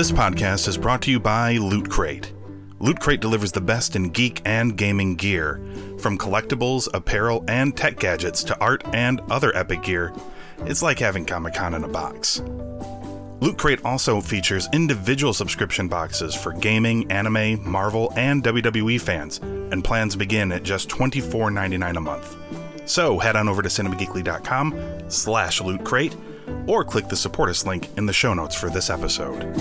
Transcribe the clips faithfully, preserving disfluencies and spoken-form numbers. This podcast is brought to you by Loot Crate. Loot Crate delivers the best in geek and gaming gear. From collectibles, apparel, and tech gadgets to art and other epic gear, it's like having Comic-Con in a box. Loot Crate also features individual subscription boxes for gaming, anime, Marvel, and W W E fans, and plans begin at just twenty-four ninety-nine a month. So head on over to cinemageekly.com slash loot crate, or click the support us link in the show notes for this episode.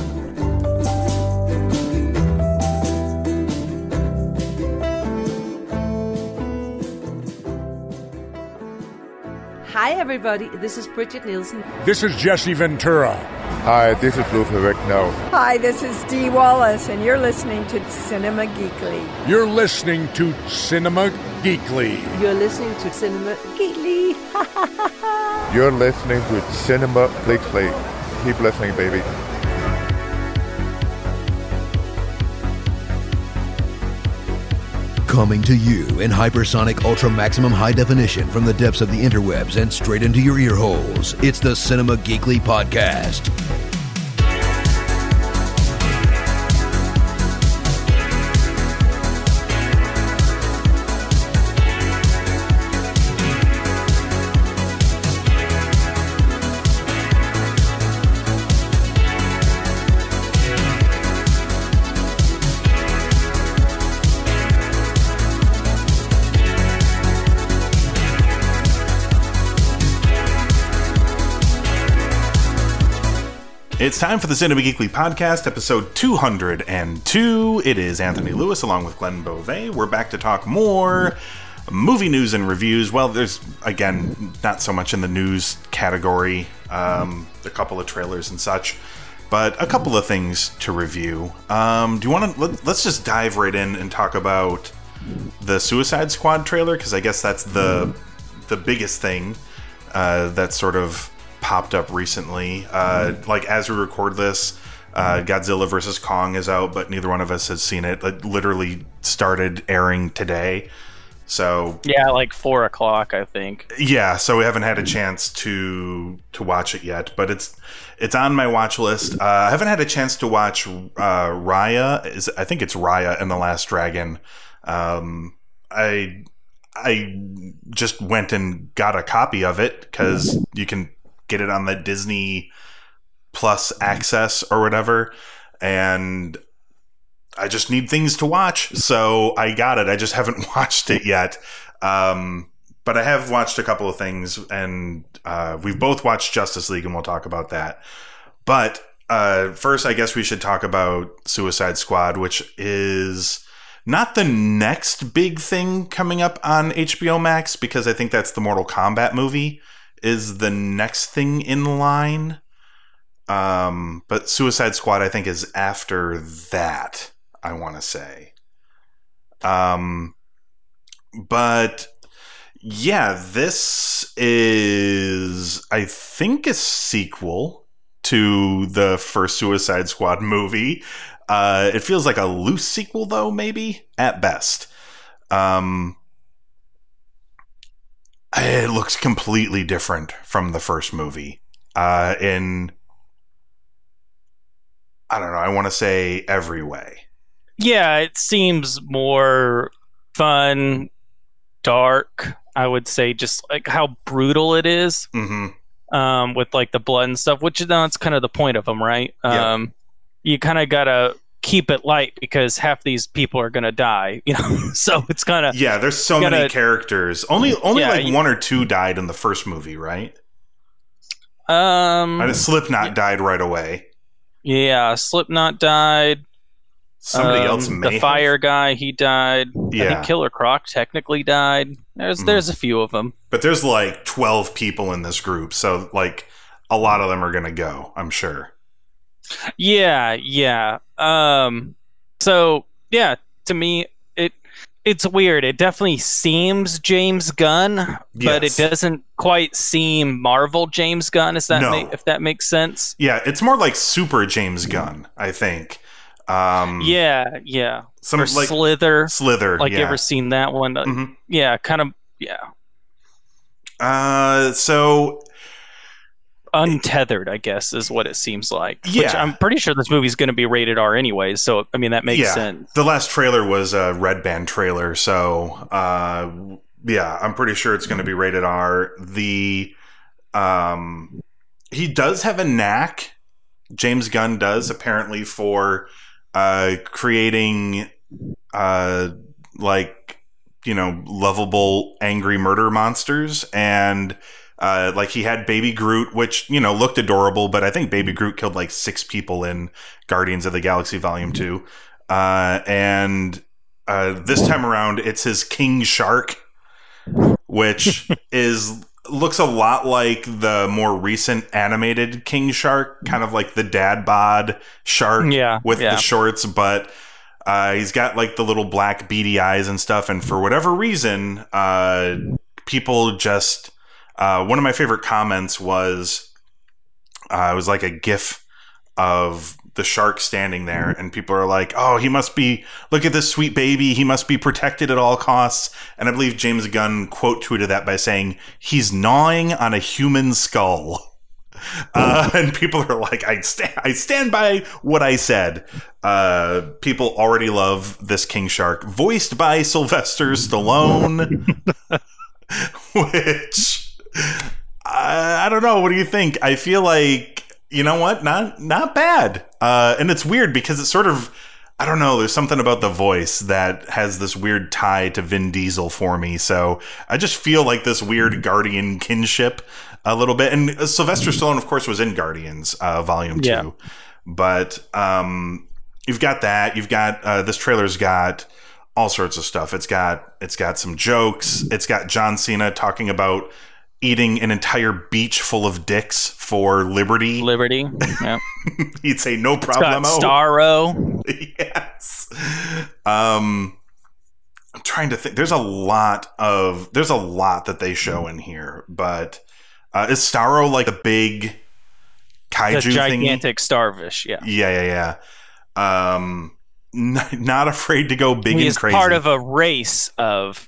Hi everybody, this is Bridget Nielsen. This is Jesse Ventura. Hi, this is Lou Ferrigno. Hi, this is Dee Wallace, and you're listening to CinemaGeekly. You're listening to CinemaGeekly. You're listening to CinemaGeekly. You're listening to CinemaGeekly. Keep listening, baby. Coming to you in hypersonic, ultra-maximum high definition from the depths of the interwebs and straight into your ear holes, it's the Cinema Geekly Podcast. It's time for the Cinema Geekly Podcast, episode two hundred two. It is Anthony Lewis along with Glenn Beauvais. We're back to talk more movie news and reviews. Well, there's, again, not so much in the news category. Um, a couple of trailers and such. But a couple of things to review. Um, do you want to... Let, let's just dive right in and talk about the Suicide Squad trailer, because I guess that's the, the biggest thing uh, that's sort of... popped up recently. Uh, like, as we record this, uh, Godzilla versus Kong is out, but neither one of us has seen it. It literally started airing today. So... Yeah, like four o'clock, I think. Yeah, so we haven't had a chance to to watch it yet, but it's it's on my watch list. Uh, I haven't had a chance to watch uh, Raya. Is I think it's Raya and the Last Dragon. Um, I, I just went and got a copy of it, because you can... get it on the Disney Plus access or whatever, and I just need things to watch, so I got it. I just haven't watched it yet, um, but I have watched a couple of things, and uh, we've both watched Justice League, and we'll talk about that. But uh, first, I guess we should talk about Suicide Squad, which is not the next big thing coming up on H B O Max, because I think that's the Mortal Kombat movie is the next thing in line, um, but Suicide Squad I think is after that, I want to say. Um, but yeah, this is I think a sequel to the first Suicide Squad movie. Uh, it feels like a loose sequel though, maybe at best. Um, It looks completely different from the first movie. Uh, in, I don't know, I want to say every way. Yeah, it seems more fun, dark, I would say, just like how brutal it is, mm-hmm. um, with like the blood and stuff, which that's kind of the point of them, right? Yeah. Um, you kind of got to keep it light because half these people are gonna die, you know. So it's kind of yeah. There's so gotta, many characters. Only only yeah, like you, one or two died in the first movie, right? Um, and Slipknot yeah. died right away. Yeah, Slipknot died. Somebody um, else. May the have. Fire guy, he died. Yeah, I think Killer Croc technically died. There's mm-hmm. there's a few of them, but there's like twelve people in this group, so like a lot of them are gonna go, I'm sure. Yeah, yeah. Um, so yeah, to me, it it's weird. It definitely seems James Gunn, yes. but it doesn't quite seem Marvel James Gunn. Is that no. ma- if that makes sense? Yeah, it's more like Super James Gunn, I think. Um, yeah, yeah. Some or like Slither, Slither. Like yeah. you ever seen that one? Mm-hmm. Yeah, kind of. Yeah. Uh, so. untethered, I guess, is what it seems like. Yeah. Which I'm pretty sure this movie's going to be rated R anyways, so I mean that makes yeah. sense. The last trailer was a red band trailer, so uh, yeah, I'm pretty sure it's going to be rated R. The um, he does have a knack, James Gunn does apparently, for uh, creating uh, like you know lovable angry murder monsters and. Uh, like he had Baby Groot, which, you know, looked adorable, but I think Baby Groot killed like six people in Guardians of the Galaxy Volume two. Uh, and uh, this time around, it's his King Shark, which is looks a lot like the more recent animated King Shark, kind of like the dad bod shark yeah, with yeah. the shorts. But uh, he's got like the little black beady eyes and stuff. And for whatever reason, uh, people just... Uh, one of my favorite comments was, uh, it was like a GIF of the shark standing there, and people are like, "Oh, he must be! Look at this sweet baby. He must be protected at all costs." And I believe James Gunn quote tweeted that by saying, "He's gnawing on a human skull," uh, and people are like, "I stand, I stand by what I said." Uh, people already love this King Shark, voiced by Sylvester Stallone, which. I, I don't know. What do you think? I feel like, you know what? Not not bad. Uh, and it's weird because it's sort of, I don't know. There's something about the voice that has this weird tie to Vin Diesel for me. So I just feel like this weird Guardian kinship a little bit. And Sylvester Stallone, of course, was in Guardians uh, Volume yeah. two. But um, you've got that. You've got uh, this trailer's got all sorts of stuff. It's got it's got some jokes. It's got John Cena talking about eating an entire beach full of dicks for liberty. Liberty, yeah. He'd say no problemo. It's got Starro. Yes. Um, I'm trying to think. There's a lot of there's a lot that they show in here, but uh, is Starro like a big kaiju thing? Gigantic thingy? Starfish. Yeah. Yeah, yeah, yeah. Um, n- not afraid to go big he and crazy. He's part of a race of.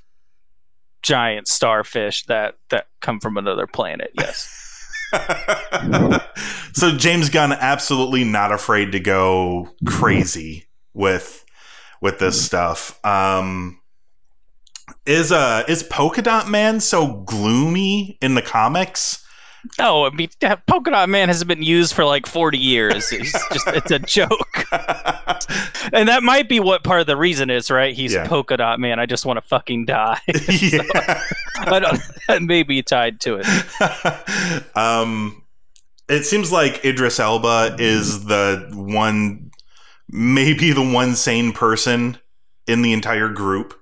Giant starfish that that come from another planet. Yes. So James Gunn absolutely not afraid to go crazy with with this stuff. Um, is uh is Polka Dot Man so gloomy in the comics? No, I mean Polka Dot Man has been used for like forty years. It's just it's a joke, and that might be what part of the reason is, right? He's yeah. Polka Dot Man. I just want to fucking die. Yeah. So, I don't, that may be tied to it. um, it seems like Idris Elba is the one, maybe the one sane person in the entire group.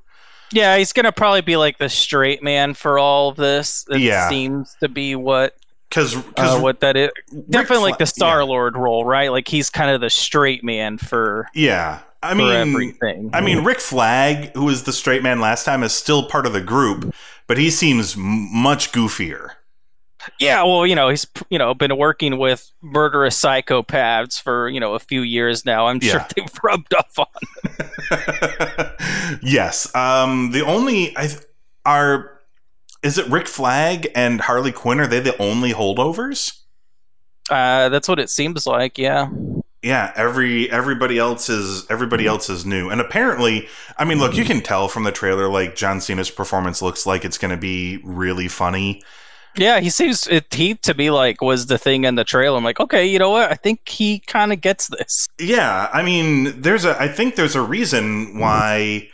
Yeah, he's gonna probably be like the straight man for all of this. It yeah. seems to be what. Because uh, what that is definitely Rick like the Star-Lord yeah. role, right? Like he's kind of the straight man for yeah. I for mean everything. I mean, Rick Flag, who was the straight man last time, is still part of the group, but he seems much goofier. Yeah, well, you know, he's you know been working with murderous psychopaths for you know a few years now. I'm yeah. sure they've rubbed off on. Yes, um, the only I th- are. Is it Rick Flag and Harley Quinn? Are they the only holdovers? Uh, that's what it seems like. Yeah. Yeah. Every everybody else is everybody else is new, and apparently, I mean, look, you can tell from the trailer. Like John Cena's performance looks like it's going to be really funny. Yeah, he seems it. He to be like was the thing in the trailer. I'm like, okay, you know what? I think he kind of gets this. Yeah, I mean, there's a. I think there's a reason why.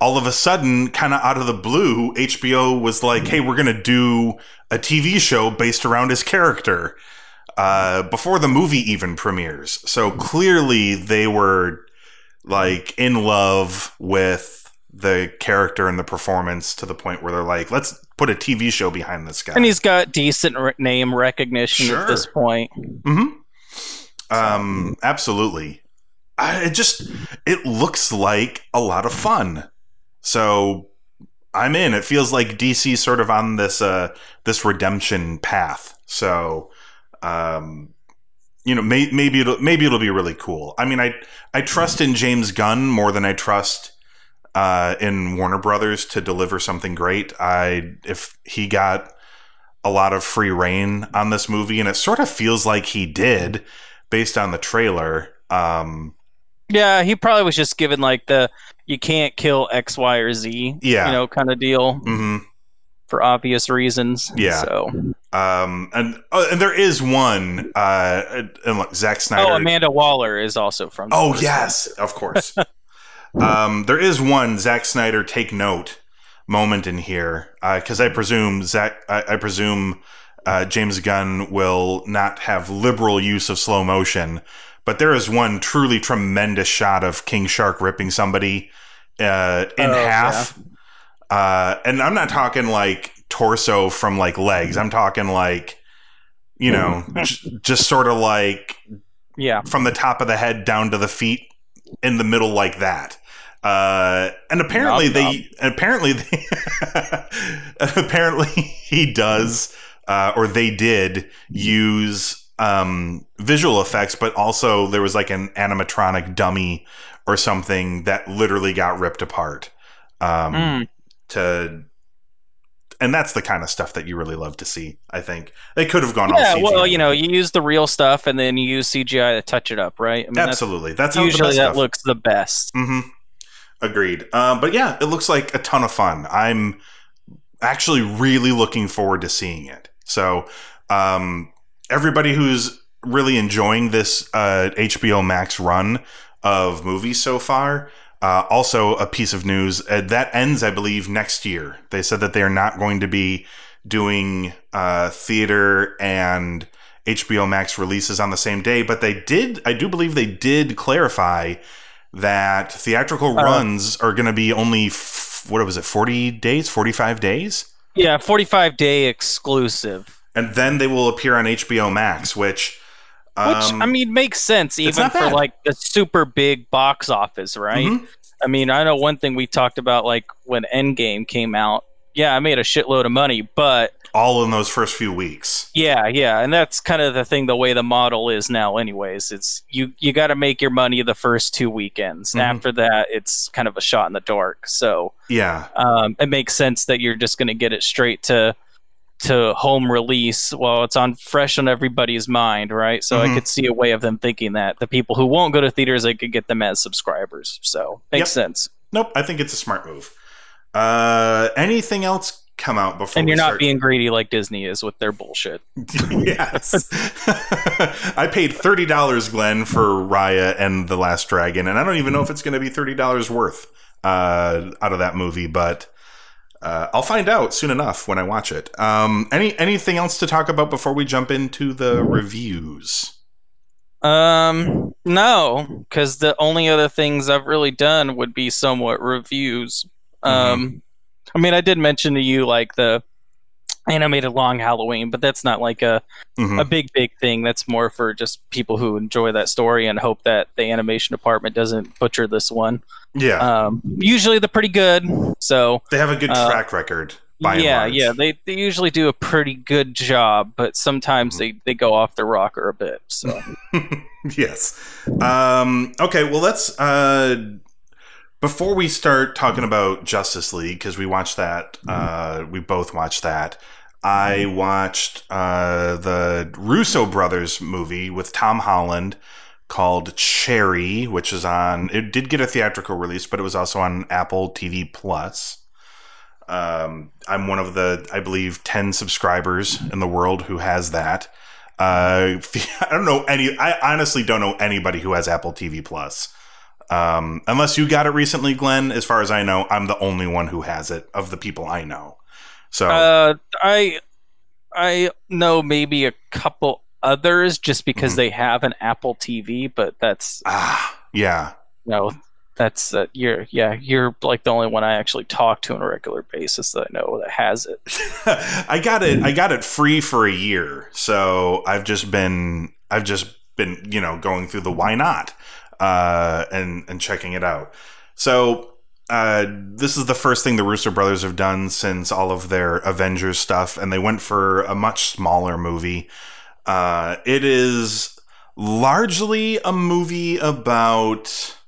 All of a sudden, kind of out of the blue, H B O was like, hey, we're going to do a T V show based around his character uh, before the movie even premieres. So clearly they were like in love with the character and the performance to the point where they're like, let's put a T V show behind this guy. And he's got decent re- name recognition sure. at this point. Mm-hmm. Um, absolutely. I, it just it looks like a lot of fun. So I'm in. It feels like D C sort of on this uh, this redemption path. So um, you know, may, maybe it'll maybe it'll be really cool. I mean, I I trust in James Gunn more than I trust uh, in Warner Brothers to deliver something great. I if he got a lot of free reign on this movie, and it sort of feels like he did based on the trailer. Um, yeah, he probably was just given like the you can't kill X, Y, or Z, yeah. you know, kind of deal mm-hmm. for obvious reasons. Yeah. So, um, and oh, and there is one. Uh, and look, Zack Snyder. Oh, Amanda Waller is also from. Oh person. Yes, of course. um, there is one Zack Snyder take note moment in here because uh, I presume Zach, I, I presume uh, James Gunn will not have liberal use of slow motion. But there is one truly tremendous shot of King Shark ripping somebody uh, in oh, half. Yeah. Uh, and I'm not talking like torso from like legs. I'm talking like, you know, j- just sort of like yeah, from the top of the head down to the feet in the middle like that. Uh, and apparently nope, they nope. apparently they apparently he does uh, or they did use um visual effects, but also there was like an animatronic dummy or something that literally got ripped apart um mm. to and that's the kind of stuff that you really love to see. I think they could have gone yeah, all C G I. Well, you know, you use the real stuff and then you use C G I to touch it up, right? I mean, absolutely that's, that's usually that stuff. Looks the best. Mm-hmm. Agreed. Um but yeah, it looks like a ton of fun. I'm actually really looking forward to seeing it. So um everybody who's really enjoying this uh, H B O Max run of movies so far. Uh, also, a piece of news uh, that ends, I believe, next year. They said that they are not going to be doing uh, theater and H B O Max releases on the same day. But they did, I do believe they did clarify that theatrical uh, runs are going to be only, f- what was it, forty days, forty-five days? Yeah, forty-five day exclusive. And then they will appear on H B O Max, which... Um, which, I mean, makes sense even for, like, the super big box office, right? Mm-hmm. I mean, I know one thing we talked about, like, when Endgame came out. Yeah, I made a shitload of money, but... all in those first few weeks. Yeah, yeah, and that's kind of the thing, the way the model is now anyways. It's you you got to make your money the first two weekends. Mm-hmm. After that, it's kind of a shot in the dark, so... yeah. Um, it makes sense that you're just going to get it straight to... to home release while it's on fresh on everybody's mind, right? So mm-hmm. I could see a way of them thinking that the people who won't go to theaters, they could get them as subscribers. So makes yep. sense. Nope. I think it's a smart move. Uh, anything else come out before? And you're not start? being greedy like Disney is with their bullshit. Yes. I paid thirty dollars, Glenn, for Raya and the Last Dragon. And I don't even know if it's going to be thirty dollars worth uh, out of that movie, but Uh, I'll find out soon enough when I watch it. Um, any anything else to talk about before we jump into the reviews? Um, no, because the only other things I've really done would be somewhat reviews. Um, mm-hmm. I mean, I did mention to you like the animated Long Halloween, but that's not like a mm-hmm. a big big thing. That's more for just people who enjoy that story and hope that the animation department doesn't butcher this one. Yeah. Um, usually they're pretty good. So they have a good track uh, record. By yeah, and large. yeah. They they usually do a pretty good job, but sometimes mm-hmm. they, they go off the rocker a bit. So yes. Um, okay. Well, let's uh, before we start talking about Justice League, because we watched that, mm-hmm. uh, we both watched that. I watched uh, the Russo Brothers movie with Tom Holland called Cherry, which is on, it did get a theatrical release, but it was also on Apple T V Plus. Um, I'm one of the, I believe, ten subscribers in the world who has that. Uh, I don't know any, I honestly don't know anybody who has Apple T V Plus. Um, unless you got it recently, Glenn, as far as I know, I'm the only one who has it of the people I know. So uh, I, I know maybe a couple others just because mm-hmm. they have an Apple T V, but that's ah yeah no that's uh, you're yeah you're like the only one I actually talk to on a regular basis that I know that has it. I got it I got it free for a year, so I've just been I've just been you know going through the why not uh and and checking it out. So uh this is the first thing the Russo Brothers have done since all of their Avengers stuff, and they went for a much smaller movie. Uh, it is largely a movie about,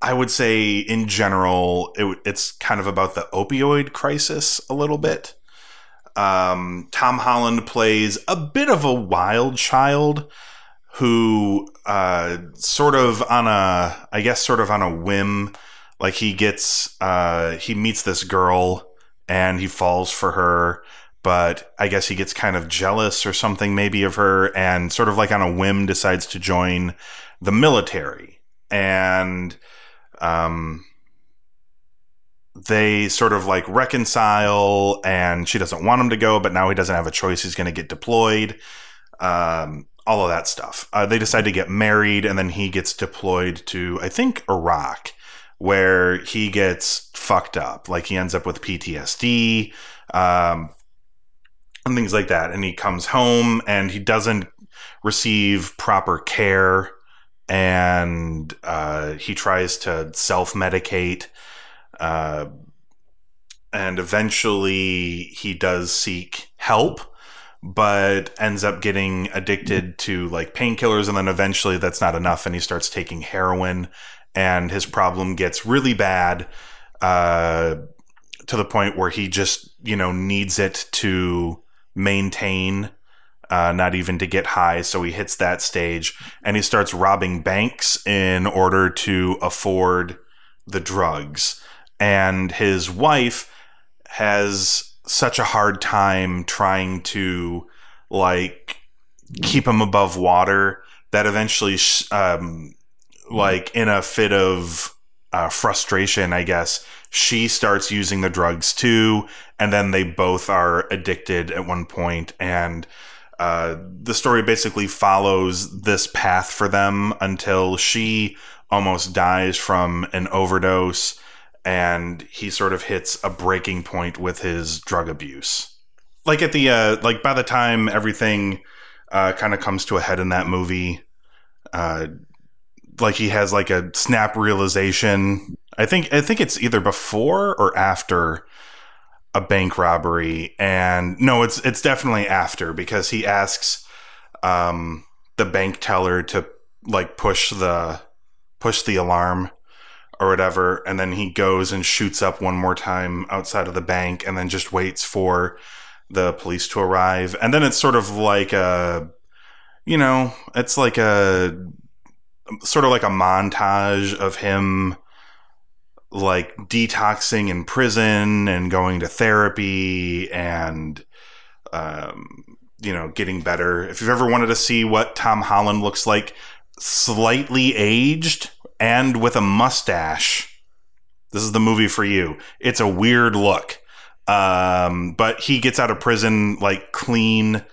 I would say in general, it, it's kind of about the opioid crisis a little bit. Um, Tom Holland plays a bit of a wild child who uh, sort of on a, I guess sort of on a whim, like he gets, uh, he meets this girl and he falls for her, but I guess he gets kind of jealous or something maybe of her and sort of like on a whim decides to join the military. And um, they sort of like reconcile and she doesn't want him to go, but now he doesn't have a choice. He's going to get deployed. Um, all of that stuff. Uh, they decide to get married and then he gets deployed to, I think, Iraq, where he gets fucked up. Like he ends up with P T S D um, and things like that. And he comes home and he doesn't receive proper care. And uh, he tries to self-medicate. Uh, and eventually he does seek help, but ends up getting addicted to like painkillers. And then eventually that's not enough. And he starts taking heroin and his problem gets really bad uh, to the point where he just, you know, needs it to maintain, uh, not even to get high. So he hits that stage and he starts robbing banks in order to afford the drugs. And his wife has such a hard time trying to like keep him above water that eventually, um, like in a fit of uh, frustration, I guess, she starts using the drugs too. And then they both are addicted at one point. And uh, the story basically follows this path for them until she almost dies from an overdose. And he sort of hits a breaking point with his drug abuse. Like at the, uh, like by the time everything uh, kind of comes to a head in that movie, uh, like he has like a snap realization. I think, I think it's either before or after a bank robbery. And no, it's, it's definitely after, because he asks um, the bank teller to like push the, push the alarm or whatever, and then he goes and shoots up one more time outside of the bank and then just waits for the police to arrive. And then it's sort of like a, you know, it's like a sort of like a montage of him like detoxing in prison and going to therapy and um, you know, getting better. If you've ever wanted to see what Tom Holland looks like slightly aged and with a mustache, this is the movie for you. It's a weird look. Um, but he gets out of prison like clean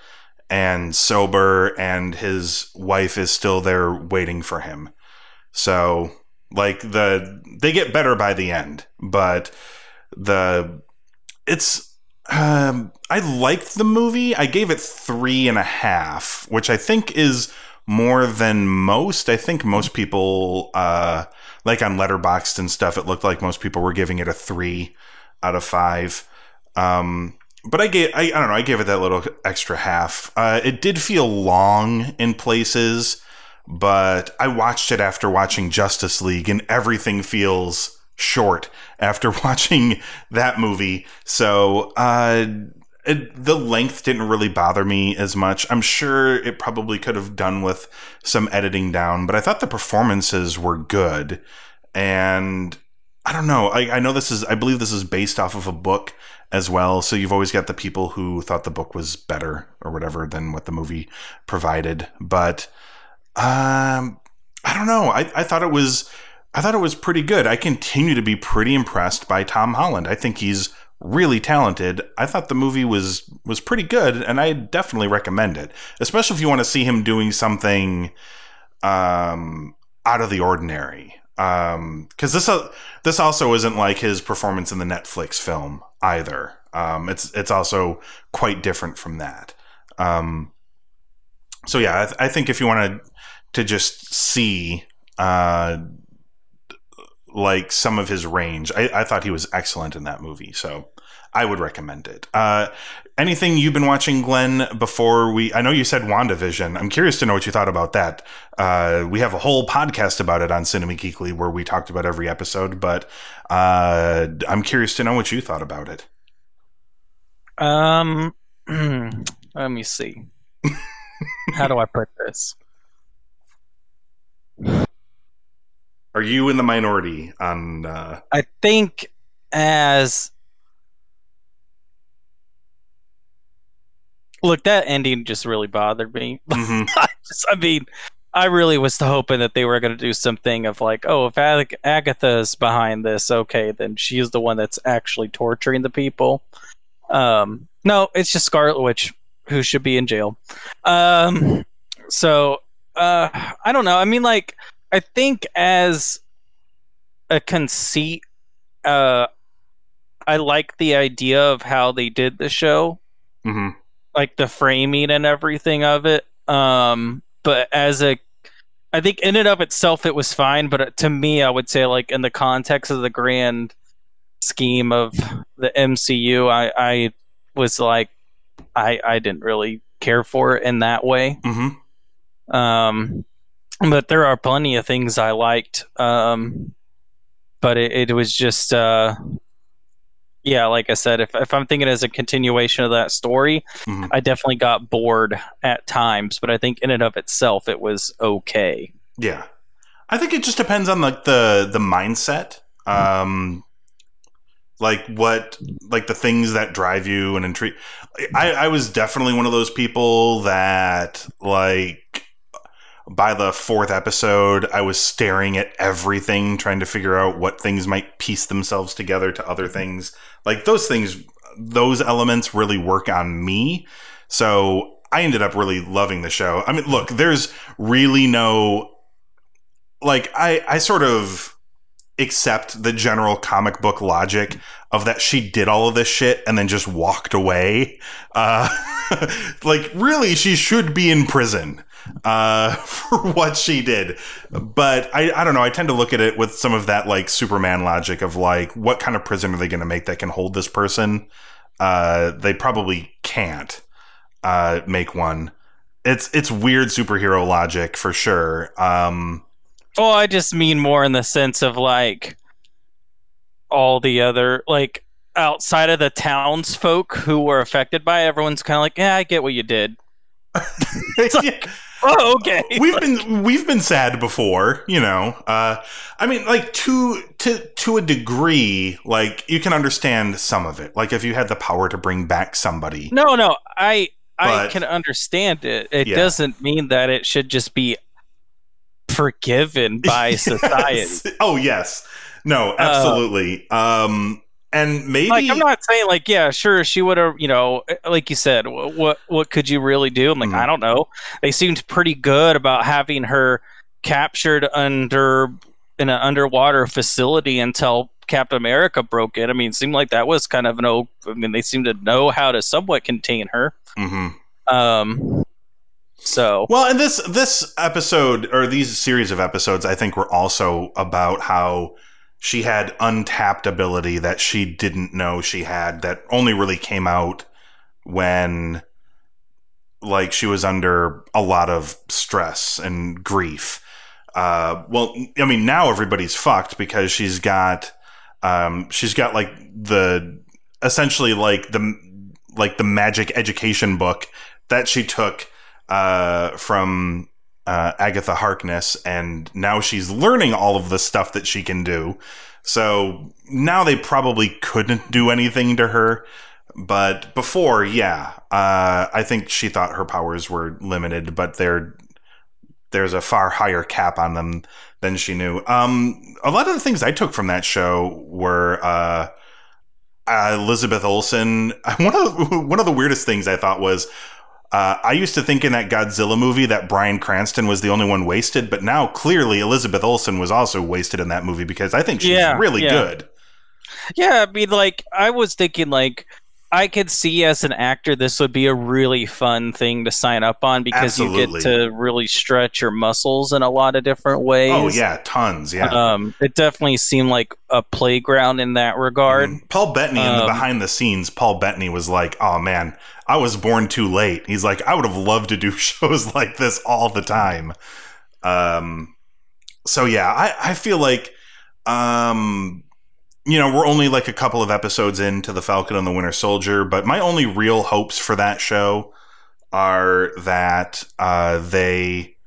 and sober, and his wife is still there waiting for him. So like the, they get better by the end, but the it's, um, I liked the movie. I gave it three and a half, which I think is more than most. I think most people, uh, like on Letterboxd and stuff, it looked like most people were giving it a three out of five. Um, but I gave, I, I don't know, I gave it that little extra half. Uh, it did feel long in places, but I watched it after watching Justice League, and everything feels short after watching that movie. So, uh, It, the length didn't really bother me as much. I'm sure it probably could have done with some editing down, but I thought the performances were good. And I don't know. I, I know this is, I believe this is based off of a book as well. So you've always got the people who thought the book was better or whatever than what the movie provided. But um, I don't know. I, I thought it was, I thought it was pretty good. I continue to be pretty impressed by Tom Holland. I think he's really talented. I thought the movie was was pretty good, and I definitely recommend it, especially if you want to see him doing something um, out of the ordinary. Because um, this uh, this also isn't like his performance in the Netflix film either. Um, it's it's also quite different from that. Um, so yeah, I, th- I think if you want to to just see Uh, like some of his range, I, I thought he was excellent in that movie, so I would recommend it. Uh, anything you've been watching, Glenn, before we, I know you said WandaVision. I'm curious to know what you thought about that. Uh, we have a whole podcast about it on CinemaGeekly where we talked about every episode, but uh, I'm curious to know what you thought about it. Um, let me see. How do I put this? Are you in the minority on? Uh... I think as. Look, that ending just really bothered me. Mm-hmm. I, just, I mean, I really was hoping that they were going to do something of like, oh, if Ag- Agatha's behind this, okay, then she's the one that's actually torturing the people. Um, no, it's just Scarlet Witch who should be in jail. Um, so, uh, I don't know. I mean, like, I think as a conceit, uh, I like the idea of how they did the show. Mm-hmm. Like the framing and everything of it. Um, but as a, I think in and of itself, it was fine. But to me, I would say like in the context of the grand scheme of the M C U, I, I was like, I, I didn't really care for it in that way. Mm-hmm. Um, but there are plenty of things I liked. Um, but it, it was just, uh, yeah, like I said, if if I'm thinking as a continuation of that story, mm-hmm. I definitely got bored at times, but I think in and of itself it was okay. Yeah. I think it just depends on like the the mindset. Um like what like the things that drive you and intrigue. I, I was definitely one of those people that like by the fourth episode, I was staring at everything, trying to figure out what things might piece themselves together to other things. Like those things, those elements really work on me. So I ended up really loving the show. I mean, look, there's really no, like I, I sort of accept the general comic book logic of that she did all of this shit and then just walked away. Uh, like really, she should be in prison. Uh, for what she did. But I, I don't know. I tend to look at it with some of that like Superman logic of like, what kind of prison are they going to make that can hold this person? Uh, they probably can't uh, make one. It's it's weird superhero logic for sure. Um, well, I just mean more in the sense of like all the other like outside of the townsfolk who were affected by it, everyone's kind of like, yeah, I get what you did. It's like, yeah. Oh, okay. We've like, been we've been sad before, you know. Uh, I mean, like to to to a degree, like you can understand some of it. Like if you had the power to bring back somebody. No, no, I but, I can understand it. It yeah. doesn't mean that it should just be forgiven by yes. society. Oh yes, no, absolutely. Uh, um, and maybe like, I'm not saying like, yeah, sure, she would have, you know, like you said, what what could you really do? I'm like, mm-hmm. I don't know. They seemed pretty good about having her captured under in an underwater facility until Captain America broke it. I mean, it seemed like that was kind of an old, I mean, they seemed to know how to somewhat contain her. Mm-hmm. Um, so well, and this this episode or these series of episodes, I think, were also about how she had untapped ability that she didn't know she had that only really came out when like she was under a lot of stress and grief. Uh, well, I mean, now everybody's fucked because she's got, um, she's got like the, essentially like the, like the magic education book that she took, uh, from, Uh, Agatha Harkness, and now she's learning all of the stuff that she can do. So now they probably couldn't do anything to her. But before, yeah, uh, I think she thought her powers were limited, but they're, there's a far higher cap on them than she knew. Um, a lot of the things I took from that show were uh, uh, Elizabeth Olsen. One of the, one of the weirdest things I thought was, Uh, I used to think in that Godzilla movie that Bryan Cranston was the only one wasted, but now clearly Elizabeth Olsen was also wasted in that movie because I think she's yeah, really yeah. good. Yeah, I mean, like, I was thinking, like, I could see as an actor this would be a really fun thing to sign up on because Absolutely. You get to really stretch your muscles in a lot of different ways. Oh, yeah, tons, yeah. Um, it definitely seemed like a playground in that regard. Mm. Paul Bettany, um, in the behind the scenes, Paul Bettany was like, oh, man, I was born too late. He's like, I would have loved to do shows like this all the time. Um, so, yeah, I, I feel like... Um, you know, we're only like a couple of episodes into The Falcon and the Winter Soldier, but my only real hopes for that show are that uh, they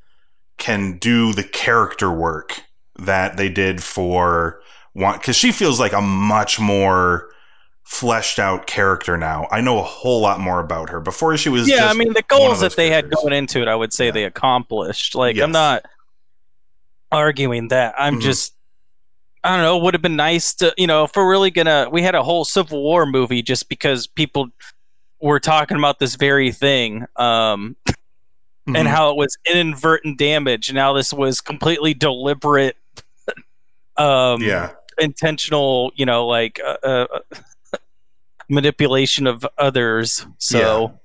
can do the character work that they did for Wanda, because she feels like a much more fleshed out character now. I know a whole lot more about her. Before she was, yeah, just I mean, the goals that they characters. had going into it, I would say yeah. they accomplished. Like, yes. I'm not arguing that. I'm mm-hmm. just, I don't know, it would have been nice to, you know, if we're really gonna, we had a whole Civil War movie just because people were talking about this very thing, um, mm-hmm. and how it was inadvertent damage. Now this was completely deliberate, um, yeah. intentional, you know, like, uh, uh manipulation of others. So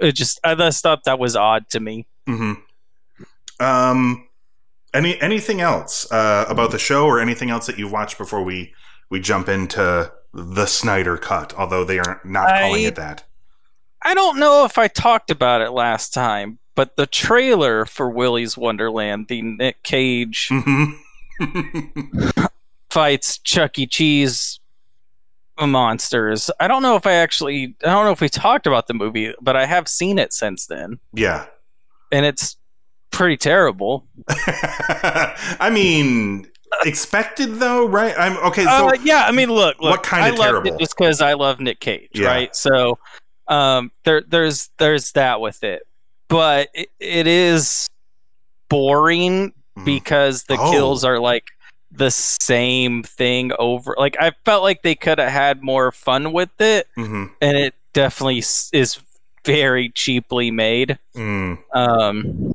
yeah. it just, I just thought that was odd to me. Mm-hmm. Um, any anything else uh, about the show, or anything else that you've watched before we we jump into the Snyder Cut? Although they are not I, calling it that. I don't know if I talked about it last time, but the trailer for Willy's Wonderland, the Nick Cage mm-hmm. fights Chuck E. Cheese monsters. I don't know if I actually, I don't know if we talked about the movie, but I have seen it since then. Yeah. And it's pretty terrible. I mean, expected though, right? I'm okay. So uh, yeah. I mean, look, look what kind of I terrible? Loved it just because I love Nick Cage, yeah. right? So um, there, there's, there's that with it, but it, it is boring mm. because the oh. kills are like the same thing over. Like, I felt like they could have had more fun with it, mm-hmm. and it definitely is very cheaply made. Mm. Um,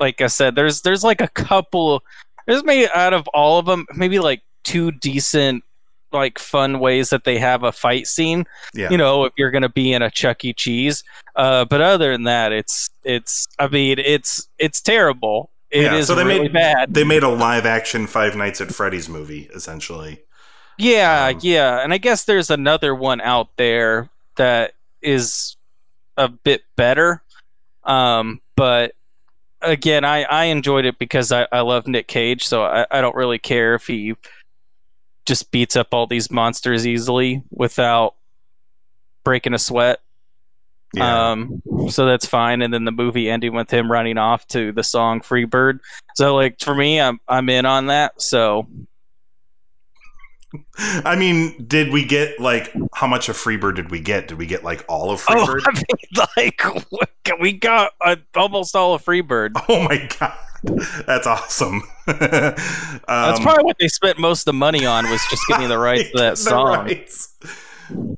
like I said, there's there's like a couple, there's maybe out of all of them, maybe like two decent, like fun ways that they have a fight scene. Yeah. You know, if you're gonna be in a Chuck E. Cheese, uh, but other than that, it's it's. I mean, it's it's terrible. It yeah, is so they really made, bad. They made a live-action Five Nights at Freddy's movie, essentially. Yeah, um, yeah. And I guess there's another one out there that is a bit better. Um, but, again, I, I enjoyed it because I, I love Nick Cage, so I, I don't really care if he just beats up all these monsters easily without breaking a sweat. Yeah. Um, so that's fine. And then the movie ending with him running off to the song Freebird. So like for me, I'm, I'm in on that. So, I mean, did we get like, how much of Freebird did we get? Did we get like all of Freebird? Oh, I mean, like we got uh, almost all of Freebird. Oh my God. That's awesome. um, that's probably what they spent most of the money on, was just getting the rights to that song. Rights.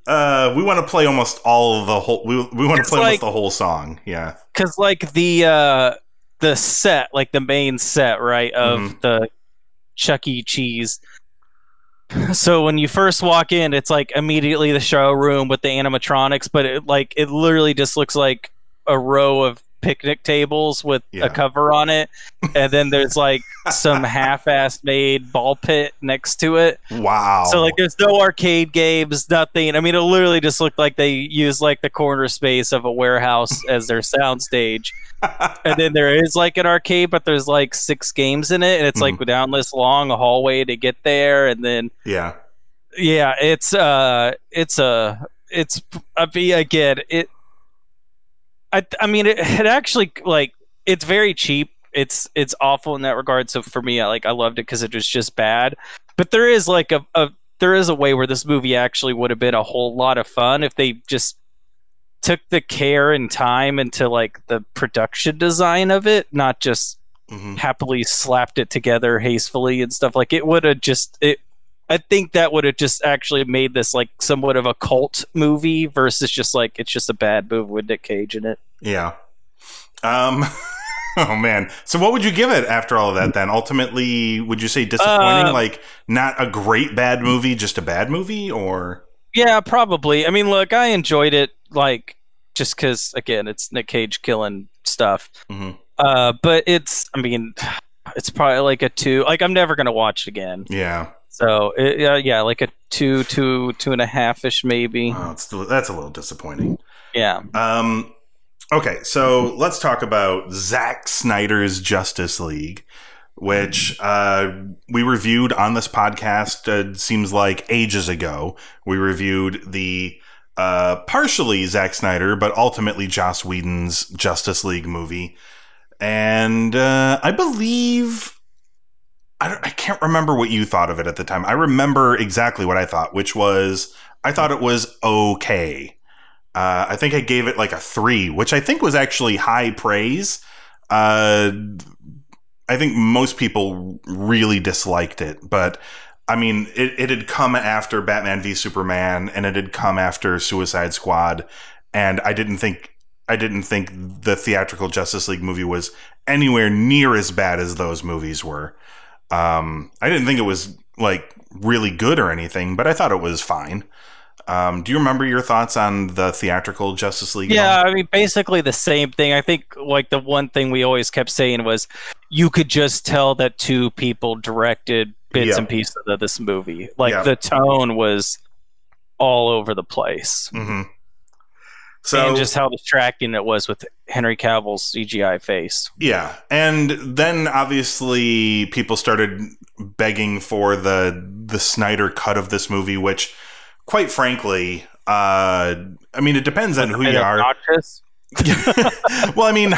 Uh, we want to play almost all of the whole. We, we want to play like, almost the whole song, yeah. Because like the uh, the set, like the main set, right, of mm-hmm. the Chuck E. Cheese. So when you first walk in, it's like immediately the showroom with the animatronics, but it like it literally just looks like a row of picnic tables with yeah. a cover on it, and then there's like some half-assed made ball pit next to it. Wow. So like there's no arcade games, nothing. I mean, it literally just looked like they used like the corner space of a warehouse as their soundstage. And then there is like an arcade, but there's like six games in it, and it's mm-hmm. like down this long a hallway to get there, and then yeah yeah it's uh it's a uh, it's I mean, again it I, I mean, it, it actually, like, it's very cheap. It's it's awful in that regard. So for me, I, like, I loved it because it was just bad. But there is, like, a, a there is a way where this movie actually would have been a whole lot of fun if they just took the care and time into, like, the production design of it, not just mm-hmm. happily slapped it together hastily and stuff. Like, it would have just... it. I think that would have just actually made this like somewhat of a cult movie versus just like it's just a bad movie with Nick Cage in it. Yeah. Um. Oh man. So what would you give it after all of that? Then ultimately, would you say disappointing? Uh, like not a great bad movie, just a bad movie, or? Yeah, probably. I mean, look, I enjoyed it, like just because again, it's Nick Cage killing stuff. Mm-hmm. Uh, but it's, I mean, it's probably like a two. Like I'm never gonna watch it again. Yeah. So, it, uh, yeah, like a two, two, two and a half-ish maybe. Oh, it's, that's a little disappointing. Yeah. Um. Okay, so let's talk about Zack Snyder's Justice League, which uh, we reviewed on this podcast, uh, seems like ages ago. We reviewed the uh, partially Zack Snyder, but ultimately Joss Whedon's Justice League movie. And uh, I believe... I, don't, I can't remember what you thought of it at the time. I remember exactly what I thought, which was... I thought it was okay. Uh, I think I gave it like a three, which I think was actually high praise. Uh, I think most people really disliked it. But, I mean, it, it had come after Batman v Superman, and it had come after Suicide Squad. And I didn't think... I didn't think the theatrical Justice League movie was anywhere near as bad as those movies were. Um, I didn't think it was like really good or anything, but I thought it was fine. Um, do you remember your thoughts on the theatrical Justice League? Yeah, I mean, basically the same thing. I think like the one thing we always kept saying was you could just tell that two people directed bits yep. and pieces of this movie. Like yep. the tone was all over the place. Mm-hmm. So, and just how distracting it was with Henry Cavill's C G I face. Yeah. And then obviously people started begging for the the Snyder cut of this movie, which quite frankly, uh, I mean, it depends on who you are. Well, I mean,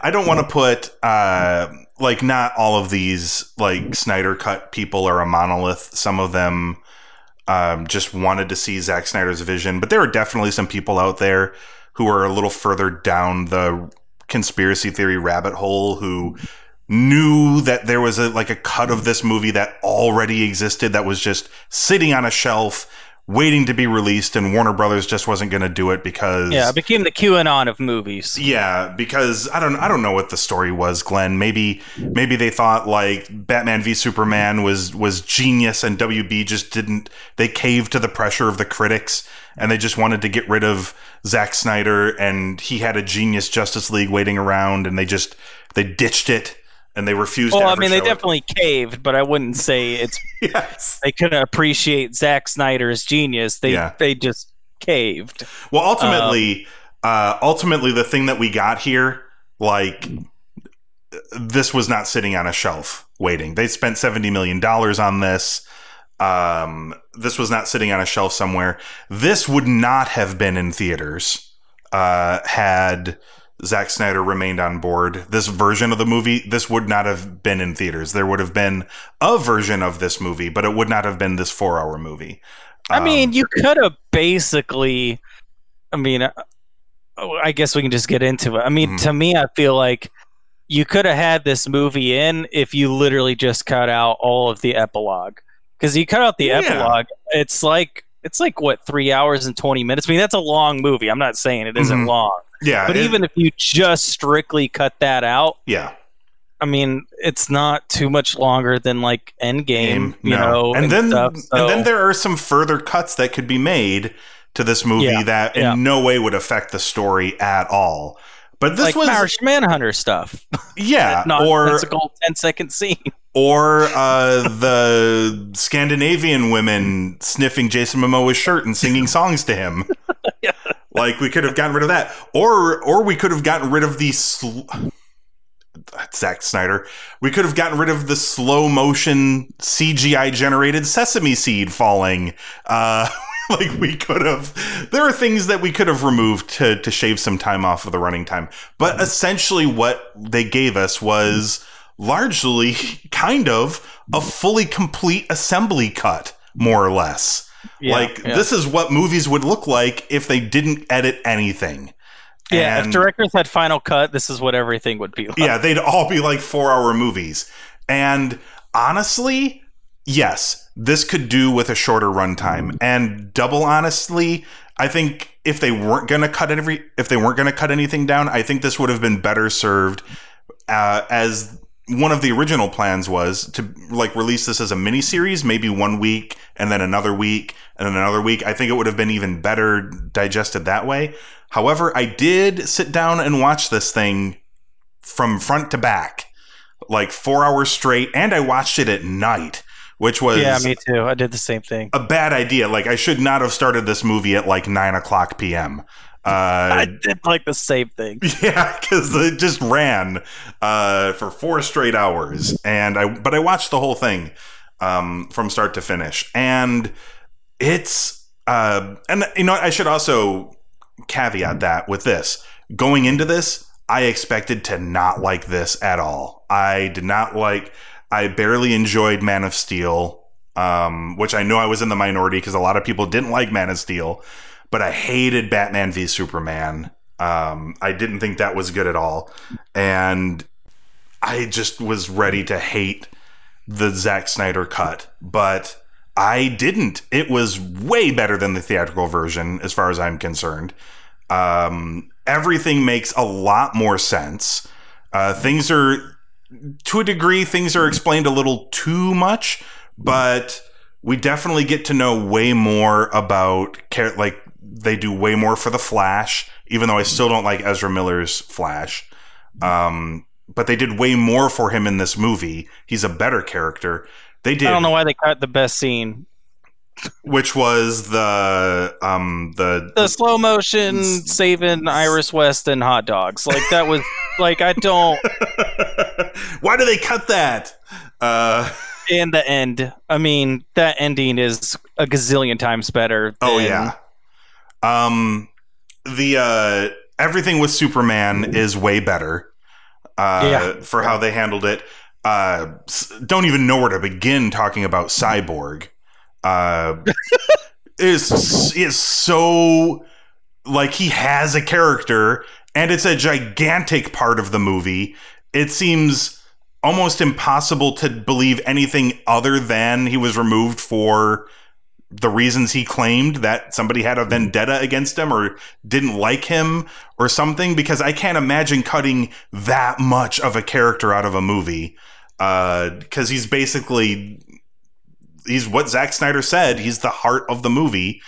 I don't want to put uh, like not all of these like Snyder cut people are a monolith. Some of them Um, just wanted to see Zack Snyder's vision. But there are definitely some people out there who are a little further down the conspiracy theory rabbit hole who knew that there was a, like a cut of this movie that already existed that was just sitting on a shelf waiting to be released, and Warner Brothers just wasn't going to do it because... Yeah, it became the QAnon of movies. Yeah, because I don't I don't know what the story was, Glenn. Maybe maybe they thought, like, Batman v Superman was, was genius and W B just didn't... They caved to the pressure of the critics, and they just wanted to get rid of Zack Snyder, and he had a genius Justice League waiting around, and they just... They ditched it. And they refused well, to Well, I mean, they definitely it. caved, but I wouldn't say it's... yes. They couldn't appreciate Zack Snyder's genius. They yeah. they just caved. Well, ultimately, um, uh, ultimately, the thing that we got here, like, this was not sitting on a shelf waiting. They spent seventy million dollars on this. Um, this was not sitting on a shelf somewhere. This would not have been in theaters uh, had... Zack Snyder remained on board. This version of the movie, this would not have been in theaters. There would have been a version of this movie, but it would not have been this four-hour movie. Um, I mean, you could have basically... I mean, I guess we can just get into it. I mean, mm-hmm. to me, I feel like you could have had this movie in if you literally just cut out all of the epilogue. Because you cut out the yeah. epilogue, it's like, it's like what, three hours and twenty minutes? I mean, that's a long movie. I'm not saying it isn't mm-hmm. long. Yeah, but it, even if you just strictly cut that out, yeah, I mean it's not too much longer than like Endgame, Game, you no. know, and, and then stuff, so. and then there are some further cuts that could be made to this movie yeah, that in yeah. no way would affect the story at all. But this like was Martian Manhunter stuff, yeah, not or a physical ten second scene, or uh, the Scandinavian women sniffing Jason Momoa's shirt and singing songs to him. yeah. Like, we could have gotten rid of that. Or or we could have gotten rid of the... Sl- Zack Snyder. We could have gotten rid of the slow-motion C G I-generated sesame seed falling. Uh, like, we could have... There are things that we could have removed to, to shave some time off of the running time. But essentially what they gave us was largely, kind of, a fully complete assembly cut, more or less. Yeah, like, yeah. this is what movies would look like if they didn't edit anything. Yeah, and if directors had Final Cut, this is what everything would be like. Yeah, they'd all be like four-hour movies. And honestly, yes, this could do with a shorter runtime. And double honestly, I think if they weren't going to cut every, if they weren't going to cut anything down, I think this would have been better served uh, as... One of the original plans was to like release this as a miniseries, maybe one week and then another week and then another week. I think it would have been even better digested that way. However, I did sit down and watch this thing from front to back, like four hours straight. And I watched it at night, which was yeah, me too. I did the same thing. A bad idea. Like I should not have started this movie at like nine o'clock P M Uh, I did like the same thing. Yeah, because it just ran uh, for four straight hours, and I but I watched the whole thing um, from start to finish, and it's uh, and you know I should also caveat that with this. Going into this, I expected to not like this at all. I did not like. I barely enjoyed Man of Steel, um, which I know I was in the minority because a lot of people didn't like Man of Steel. But I hated Batman v Superman. Um, I didn't think that was good at all. And I just was ready to hate the Zack Snyder cut. But I didn't. It was way better than the theatrical version, as far as I'm concerned. Um, everything makes a lot more sense. Uh, things are, to a degree, things are explained a little too much. But we definitely get to know way more about, like, they do way more for the Flash, even though I still don't like Ezra Miller's Flash. Um, but they did way more for him in this movie. He's a better character. They did. I don't know why they cut the best scene, which was the um the the slow motion s- saving Iris West and hot dogs. Like that was like I don't. Why do they cut that? Uh. And the end. I mean, that ending is a gazillion times better. Than- oh yeah. Um, the uh, everything with Superman is way better. Uh, yeah. For how they handled it. Uh, don't even know where to begin talking about Cyborg. Uh, is is so like he has a character, and it's a gigantic part of the movie. It seems almost impossible to believe anything other than he was removed for the reasons he claimed, that somebody had a vendetta against him or didn't like him or something, because I can't imagine cutting that much of a character out of a movie. Uh, cause he's basically, he's what Zack Snyder said. He's the heart of the movie.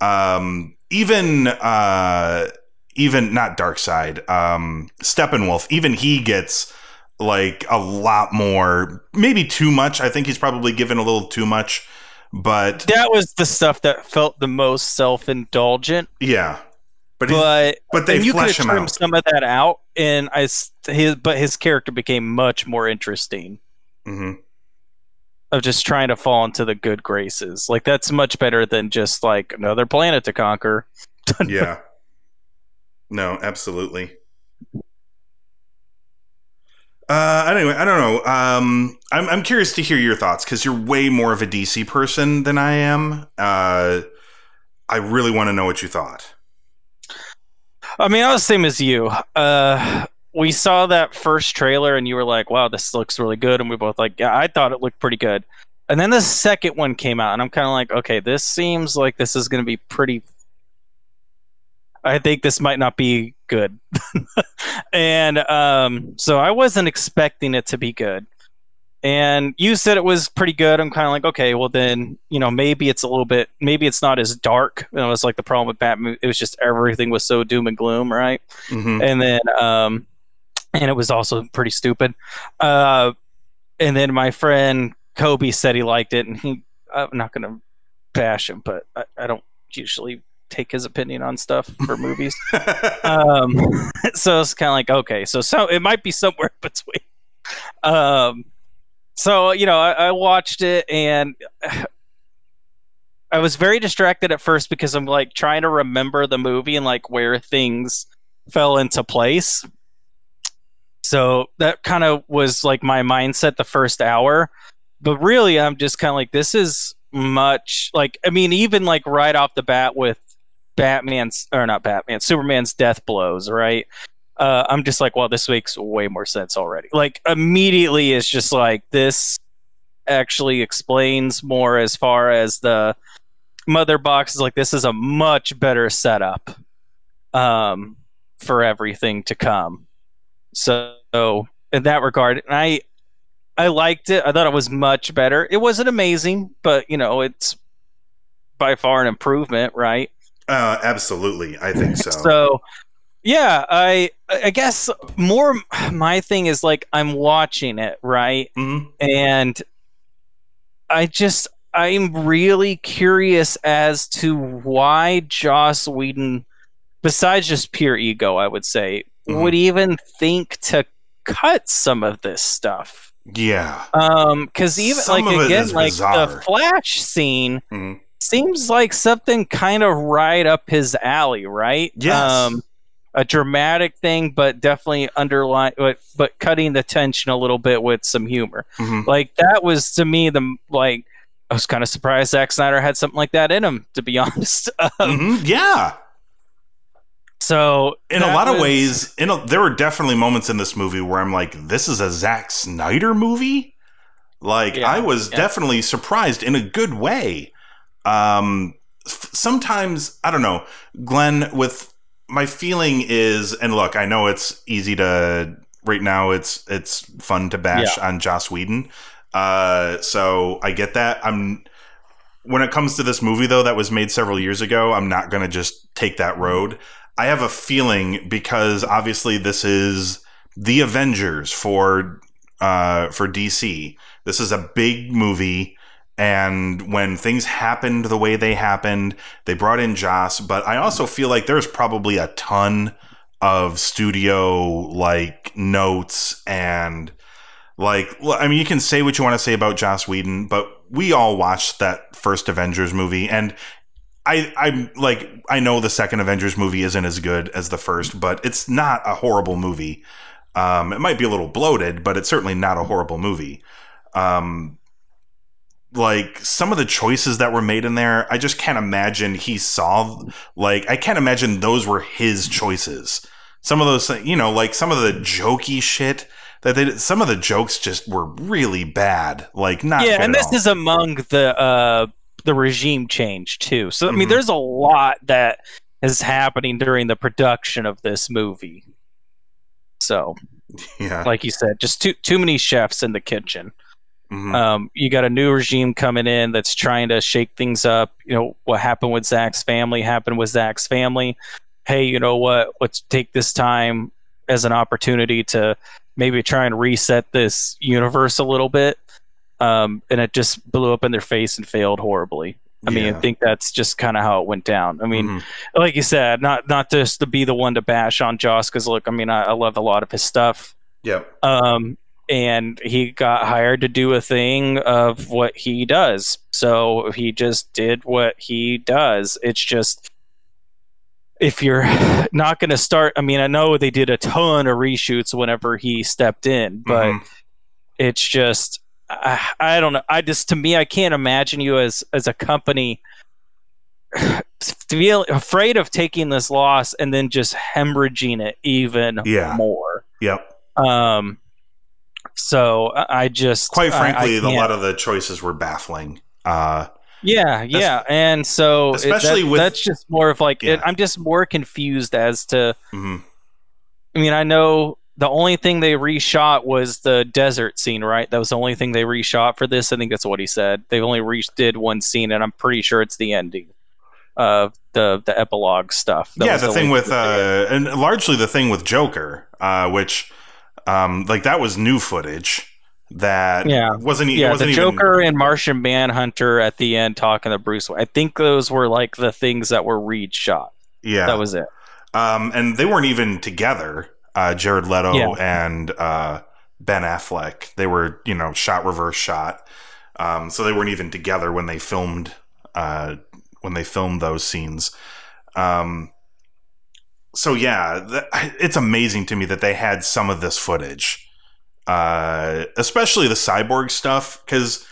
Um, even, uh, even not Darkseid, um, Steppenwolf, even he gets, like, a lot more, maybe too much. I think he's probably given a little too much, but that was the stuff that felt the most self-indulgent. Yeah, but but, he, but they flesh him out. Some of that out, and I his but his character became much more interesting. Mm-hmm. Of just trying to fall into the good graces, like that's much better than just like another planet to conquer. Yeah. No, absolutely. Uh, anyway, I don't know. Um, I'm I'm curious to hear your thoughts because you're way more of a D C person than I am. Uh, I really want to know what you thought. I mean, I was the same as you. Uh, we saw that first trailer and you were like, "Wow, this looks really good," and we both like, "Yeah, I thought it looked pretty good." And then the second one came out, and I'm kind of like, "Okay, this seems like this is going to be pretty. I think this might not be good." And um, so I wasn't expecting it to be good. And you said it was pretty good. I'm kind of like, okay, well then, you know, maybe it's a little bit, maybe it's not as dark. And it was like the problem with Batman, it was just everything was so doom and gloom, right? Mm-hmm. And then, um, and it was also pretty stupid. Uh, and then my friend Kobe said he liked it, and he, I'm not going to bash him, but I, I don't usually take his opinion on stuff for movies. Um, so it's kind of like, okay, so so it might be somewhere between. Um, so, you know, I, I watched it, and I was very distracted at first because I'm like trying to remember the movie and like where things fell into place. So that kind of was like my mindset the first hour, but really I'm just kind of like, this is much like, I mean, even like right off the bat with Batman's or not Batman, Superman's death blows, right? Uh, I'm just like, well, this makes way more sense already. Like immediately it's just like, this actually explains more as far as the mother box is like, this is a much better setup um, for everything to come. So in that regard, and I, I liked it. I thought it was much better. It wasn't amazing, but you know, it's by far an improvement, right? Uh, absolutely, I think so. So, yeah, I I guess more my thing is like I'm watching it, right? Mm-hmm. And I just I'm really curious as to why Joss Whedon besides just pure ego, I would say, mm-hmm. would even think to cut some of this stuff. Yeah. Um, because even some like again, like bizarre. The Flash scene mm-hmm. seems like something kind of right up his alley, right? Yes. Um, a dramatic thing, but definitely underlying, but, but cutting the tension a little bit with some humor. Mm-hmm. Like that was to me the like. I was kind of surprised Zack Snyder had something like that in him, to be honest. Um, mm-hmm. Yeah. So in a lot was... of ways, in a, there were definitely moments in this movie where I'm like, this is a Zack Snyder movie. Like yeah, I was yeah. definitely surprised in a good way. Um, f- sometimes, I don't know, Glenn, with my feeling is, and look, I know it's easy to right now. It's, it's fun to bash yeah. on Joss Whedon. Uh, so I get that. I'm when it comes to this movie, though, that was made several years ago, I'm not going to just take that road. I have a feeling because obviously this is the Avengers for uh, for D C. This is a big movie. And when things happened the way they happened, they brought in Joss. But I also feel like there's probably a ton of studio like notes and. Like, I mean, you can say what you want to say about Joss Whedon, but we all watched that first Avengers movie. And I, I'm like, I know the second Avengers movie isn't as good as the first, but it's not a horrible movie. Um, it might be a little bloated, but it's certainly not a horrible movie. Um, like some of the choices that were made in there, I just can't imagine he saw, like, I can't imagine those were his choices. Some of those, you know, like some of the jokey shit. That they did, some of the jokes just were really bad, like not. Yeah, good and at this all. Is among the uh, the regime change too. So I mean, mm-hmm. there's a lot that is happening during the production of this movie. So, yeah, like you said, just too too many chefs in the kitchen. Mm-hmm. Um, you got a new regime coming in that's trying to shake things up. You know what happened with Zack's family happened with Zack's family. Hey, you know what? Let's take this time as an opportunity to. Maybe try and reset this universe a little bit. Um, and it just blew up in their face and failed horribly. I yeah. mean, I think that's just kind of how it went down. I mean, mm-hmm. like you said, not not just to be the one to bash on Joss, because look, I mean, I, I love a lot of his stuff. Yeah. Um, and he got hired to do a thing of what he does. So he just did what he does. It's just... If you're not going to start, I mean, I know they did a ton of reshoots whenever he stepped in, but mm-hmm. it's just, I, I don't know. I just, to me, I can't imagine you as, as a company to be afraid of taking this loss and then just hemorrhaging it even yeah. more. Yep. Um. So I just, quite frankly, I, I a lot of the choices were baffling. Uh, Yeah, yeah, and so especially it, that, with, that's just more of like yeah. it, I'm just more confused as to. Mm-hmm. I mean, I know the only thing they reshot was the desert scene, right? That was the only thing they reshot for this. I think that's what he said. They only redid one scene, and I'm pretty sure it's the ending of uh, the the epilogue stuff. That yeah, was the, the thing with uh, and largely the thing with Joker, uh, which um, like that was new footage. That yeah. wasn't, yeah, wasn't the even... Joker and Martian Manhunter at the end talking to Bruce Wayne. I think those were like the things that were Reed shot. Yeah. That was it. Um, and they weren't even together, uh, Jared Leto yeah. and uh, Ben Affleck. They were, you know, shot, reverse shot. Um, so they weren't even together when they filmed uh, when they filmed those scenes. Um, so, yeah, th- it's amazing to me that they had some of this footage. Uh, especially the cyborg stuff, because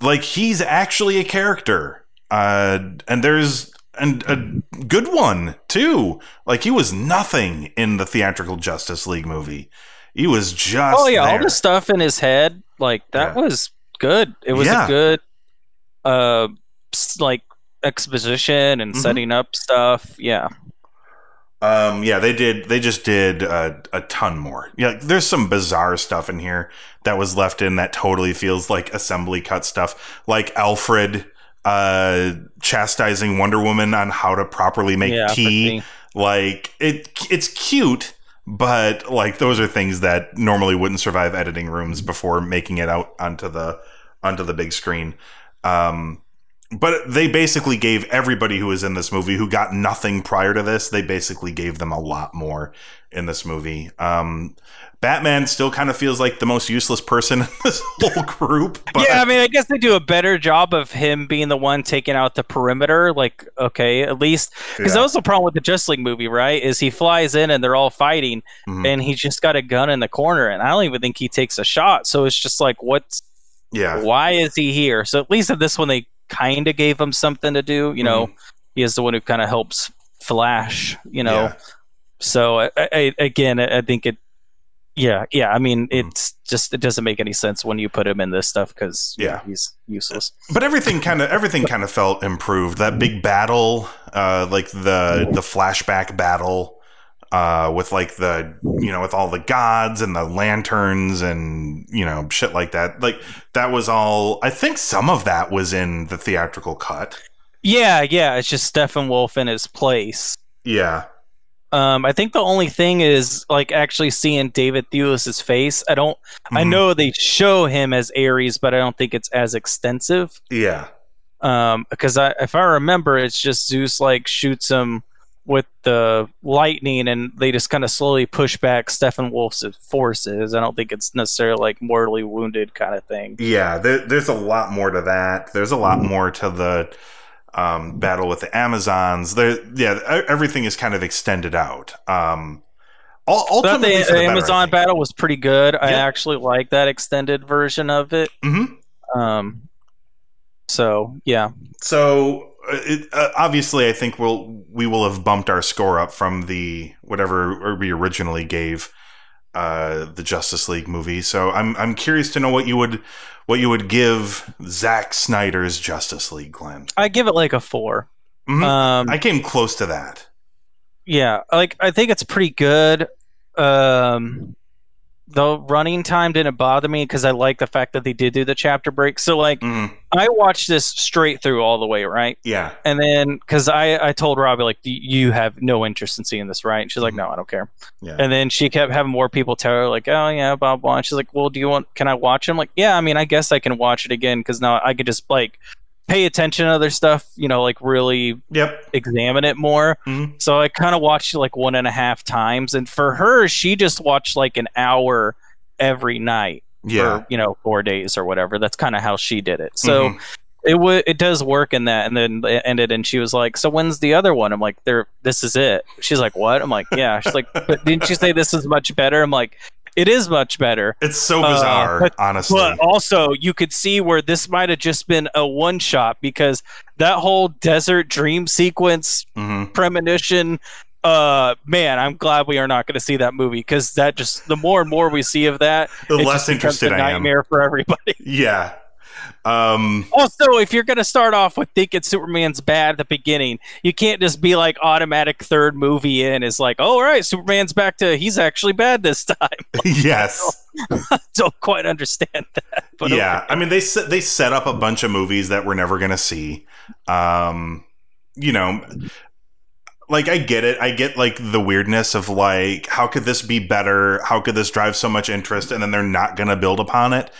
like he's actually a character, uh, and there's and a good one too. Like he was nothing in the theatrical Justice League movie. He was just oh yeah, there. All the stuff in his head, like that yeah. was good. It was yeah. a good uh, like exposition and mm-hmm. setting up stuff. Yeah. Um, yeah, they did. They just did a, a ton more. Yeah, there's some bizarre stuff in here that was left in that totally feels like assembly cut stuff, like Alfred uh, chastising Wonder Woman on how to properly make yeah, tea. Like it, it's cute, but like those are things that normally wouldn't survive editing rooms before making it out onto the onto the big screen. Um, But they basically gave everybody who was in this movie who got nothing prior to this, they basically gave them a lot more in this movie. Um, Batman still kind of feels like the most useless person in this whole group. But yeah, I mean, I guess they do a better job of him being the one taking out the perimeter. Like, okay, at least... Because yeah. that was the problem with the Justice League movie, right? Is he flies in and they're all fighting, mm-hmm. and he's just got a gun in the corner, and I don't even think he takes a shot. So it's just like, what's... Yeah. Why is he here? So at least in this one, they... kind of gave him something to do, you know. Mm-hmm. He is the one who kind of helps Flash, you know. Yeah. So I, I, again, I think it, yeah, yeah. I mean, mm-hmm. it's just it doesn't make any sense when you put him in this stuff because yeah, you know, he's useless. But everything kind of everything kind of felt improved. That big battle, uh, like the the flashback battle. Uh, with like the, you know, with all the gods and the lanterns and, you know, shit like that. Like that was all, I think some of that was in the theatrical cut. Yeah. Yeah. It's just Steppenwolf in his place. Yeah. Um, I think the only thing is like actually seeing David Thewlis's face. I don't, mm-hmm. I know they show him as Ares, but I don't think it's as extensive. Yeah. Um, because I, if I remember, it's just Zeus like shoots him with the lightning and they just kind of slowly push back Steppenwolf's forces. I don't think it's necessarily like mortally wounded kind of thing. Yeah, there, there's a lot more to that. There's a lot more to the um, battle with the Amazons. There, yeah, everything is kind of extended out. Um, ultimately, I thought the, the Amazon better, battle was pretty good. Yeah. I actually like that extended version of it. Mm-hmm. Um, so, yeah. So... It, uh, obviously, I think we'll we will have bumped our score up from the whatever we originally gave uh, the Justice League movie. So I'm I'm curious to know what you would what you would give Zack Snyder's Justice League, Glenn. I give it like a four. Mm-hmm. Um, I came close to that. Yeah, like I think it's pretty good. Um, the running time didn't bother me because I like the fact that they did do the chapter break. So like mm. I watched this straight through all the way. Right. Yeah. And then, because I, I told Robbie, like, you have no interest in seeing this, right? And she's like, no, I don't care. Yeah. And then she kept having more people tell her like, oh yeah, blah, blah. And she's like, well, do you want, can I watch it? I'm like, yeah, I mean, I guess I can watch it again. Cause now I could just like pay attention to other stuff, you know, like really yep. examine it more. Mm-hmm. So I kind of watched like one and a half times. And for her, she just watched like an hour every night yeah. for, you know, four days or whatever. That's kind of how she did it. So mm-hmm. it w- it does work in that. And then it ended and she was like, so when's the other one? I'm like, "There, this is it." She's like, what? I'm like, yeah. She's like, but didn't you say this is much better? I'm like, it is much better. It's so bizarre, uh, but, honestly. But also, you could see where this might have just been a one-shot because that whole desert dream sequence, mm-hmm. premonition, uh, man, I'm glad we are not going to see that movie because that just the more and more we see of that, the less interested I am. It's a nightmare for everybody. Yeah. Um, also, if you're going to start off with thinking Superman's bad at the beginning, you can't just be like automatic third movie in is like, oh, all right, Superman's back to he's actually bad this time. Like, yes. I don't, I don't quite understand that. But yeah. Okay. I mean, they, they set up a bunch of movies that we're never going to see. Um, you know, like I get it. I get like the weirdness of like, how could this be better? How could this drive so much interest? And then they're not going to build upon it.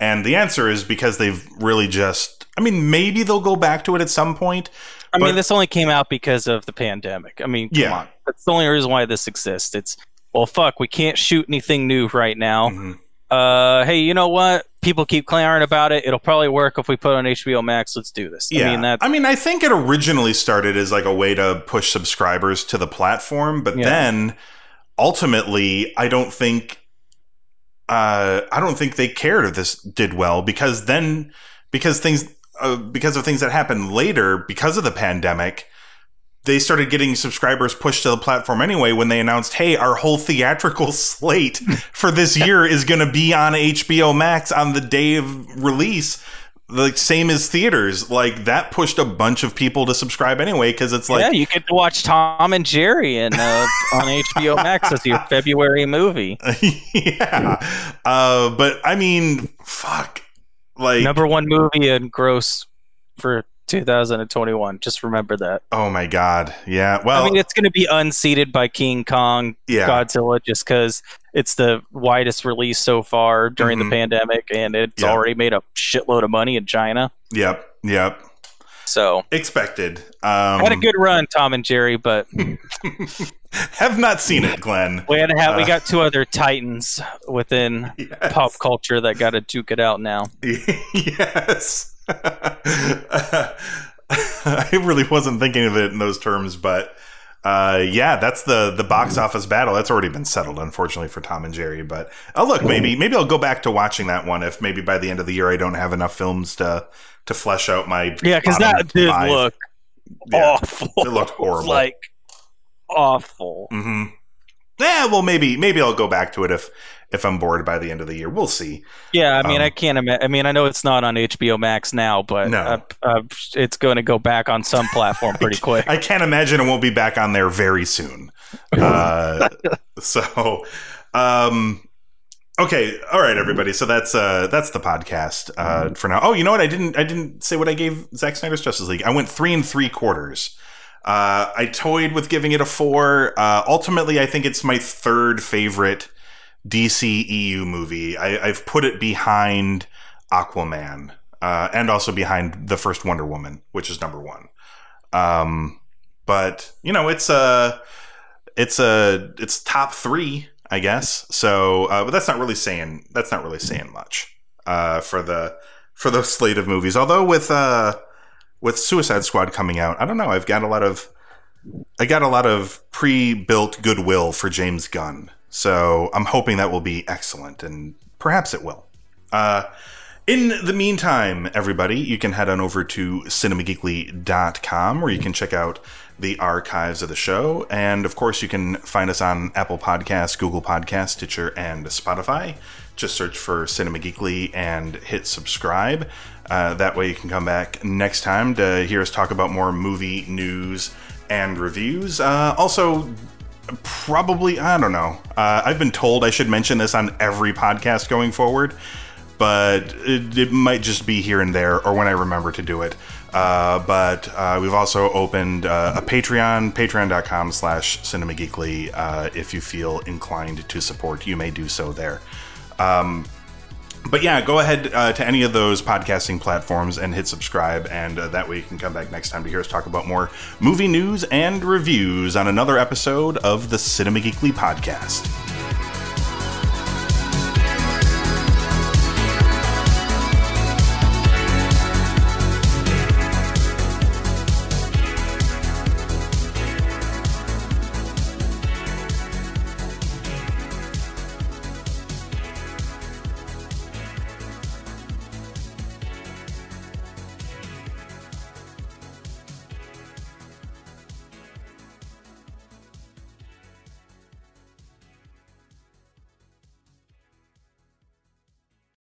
And the answer is because they've really just... I mean, maybe they'll go back to it at some point. I but, mean, this only came out because of the pandemic. I mean, come yeah. on. That's the only reason why this exists. It's, well, fuck, we can't shoot anything new right now. Mm-hmm. Uh, hey, you know what? People keep clamoring about it. It'll probably work if we put it on H B O Max. Let's do this. Yeah. I mean, that's- I mean, I think it originally started as like a way to push subscribers to the platform. But yeah. then, ultimately, I don't think... Uh, I don't think they cared if this did well because then because things uh, because of things that happened later because of the pandemic, they started getting subscribers pushed to the platform anyway when they announced, hey, our whole theatrical slate for this year is going to be on H B O Max on the day of release. Like same as theaters, like that pushed a bunch of people to subscribe anyway because it's like yeah, you get to watch Tom and Jerry and uh, on H B O Max as your February movie. yeah, uh, but I mean, fuck, like number one movie in gross for two thousand twenty-one. Just remember that. Oh my god, yeah. Well, I mean, it's going to be unseated by King Kong, yeah. Godzilla, just because. It's the widest release so far during mm-hmm. the pandemic, and it's yep. already made a shitload of money in China. Yep, yep. So expected. Um, had a good run, Tom and Jerry, but have not seen it, Glenn. We had to have. Uh, we got two other titans within yes. pop culture that got to duke it out now. Yes. I really wasn't thinking of it in those terms, but uh, yeah, that's the the box office battle. That's already been settled, unfortunately, for Tom and Jerry. But oh, look, maybe maybe I'll go back to watching that one if maybe by the end of the year I don't have enough films to to flesh out my yeah, because that did five. look yeah, awful. It looked horrible, it was like awful. Mm-hmm. Yeah, well, maybe maybe I'll go back to it if. If I'm bored by the end of the year, we'll see. Yeah, I mean, um, I can't imagine. I mean, I know it's not on H B O Max now, but no. uh, uh, it's going to go back on some platform pretty I quick. I can't imagine it won't be back on there very soon. Uh, so, um, okay, all right, everybody. So that's uh, that's the podcast uh, for now. Oh, you know what? I didn't I didn't say what I gave Zack Snyder's Justice League. I went three and three quarters. Uh, I toyed with giving it a four. Uh, ultimately, I think it's my third favorite D C E U movie. I, I've put it behind Aquaman uh, and also behind the first Wonder Woman, which is number one. Um, but you know, it's a, it's a, it's top three, I guess. So, uh, but that's not really saying that's not really saying much uh, for the for the slate of movies. Although with uh, with Suicide Squad coming out, I don't know. I've got a lot of I got a lot of pre-built goodwill for James Gunn. So I'm hoping that will be excellent, and perhaps it will. Uh, in the meantime, everybody, you can head on over to cinema geekly dot com, where you can check out the archives of the show. And, of course, you can find us on Apple Podcasts, Google Podcasts, Stitcher, and Spotify. Just search for Cinema Geekly and hit subscribe. Uh, that way you can come back next time to hear us talk about more movie news and reviews. Uh, also... Probably, I don't know. Uh, I've been told I should mention this on every podcast going forward, but it, it might just be here and there or when I remember to do it. Uh, but uh, we've also opened uh, a Patreon, patreon dot com slash cinema geekly. Uh, if you feel inclined to support, you may do so there. Um, but yeah, go ahead uh, to any of those podcasting platforms and hit subscribe, and uh, that way you can come back next time to hear us talk about more movie news and reviews on another episode of the Cinema Geekly Podcast.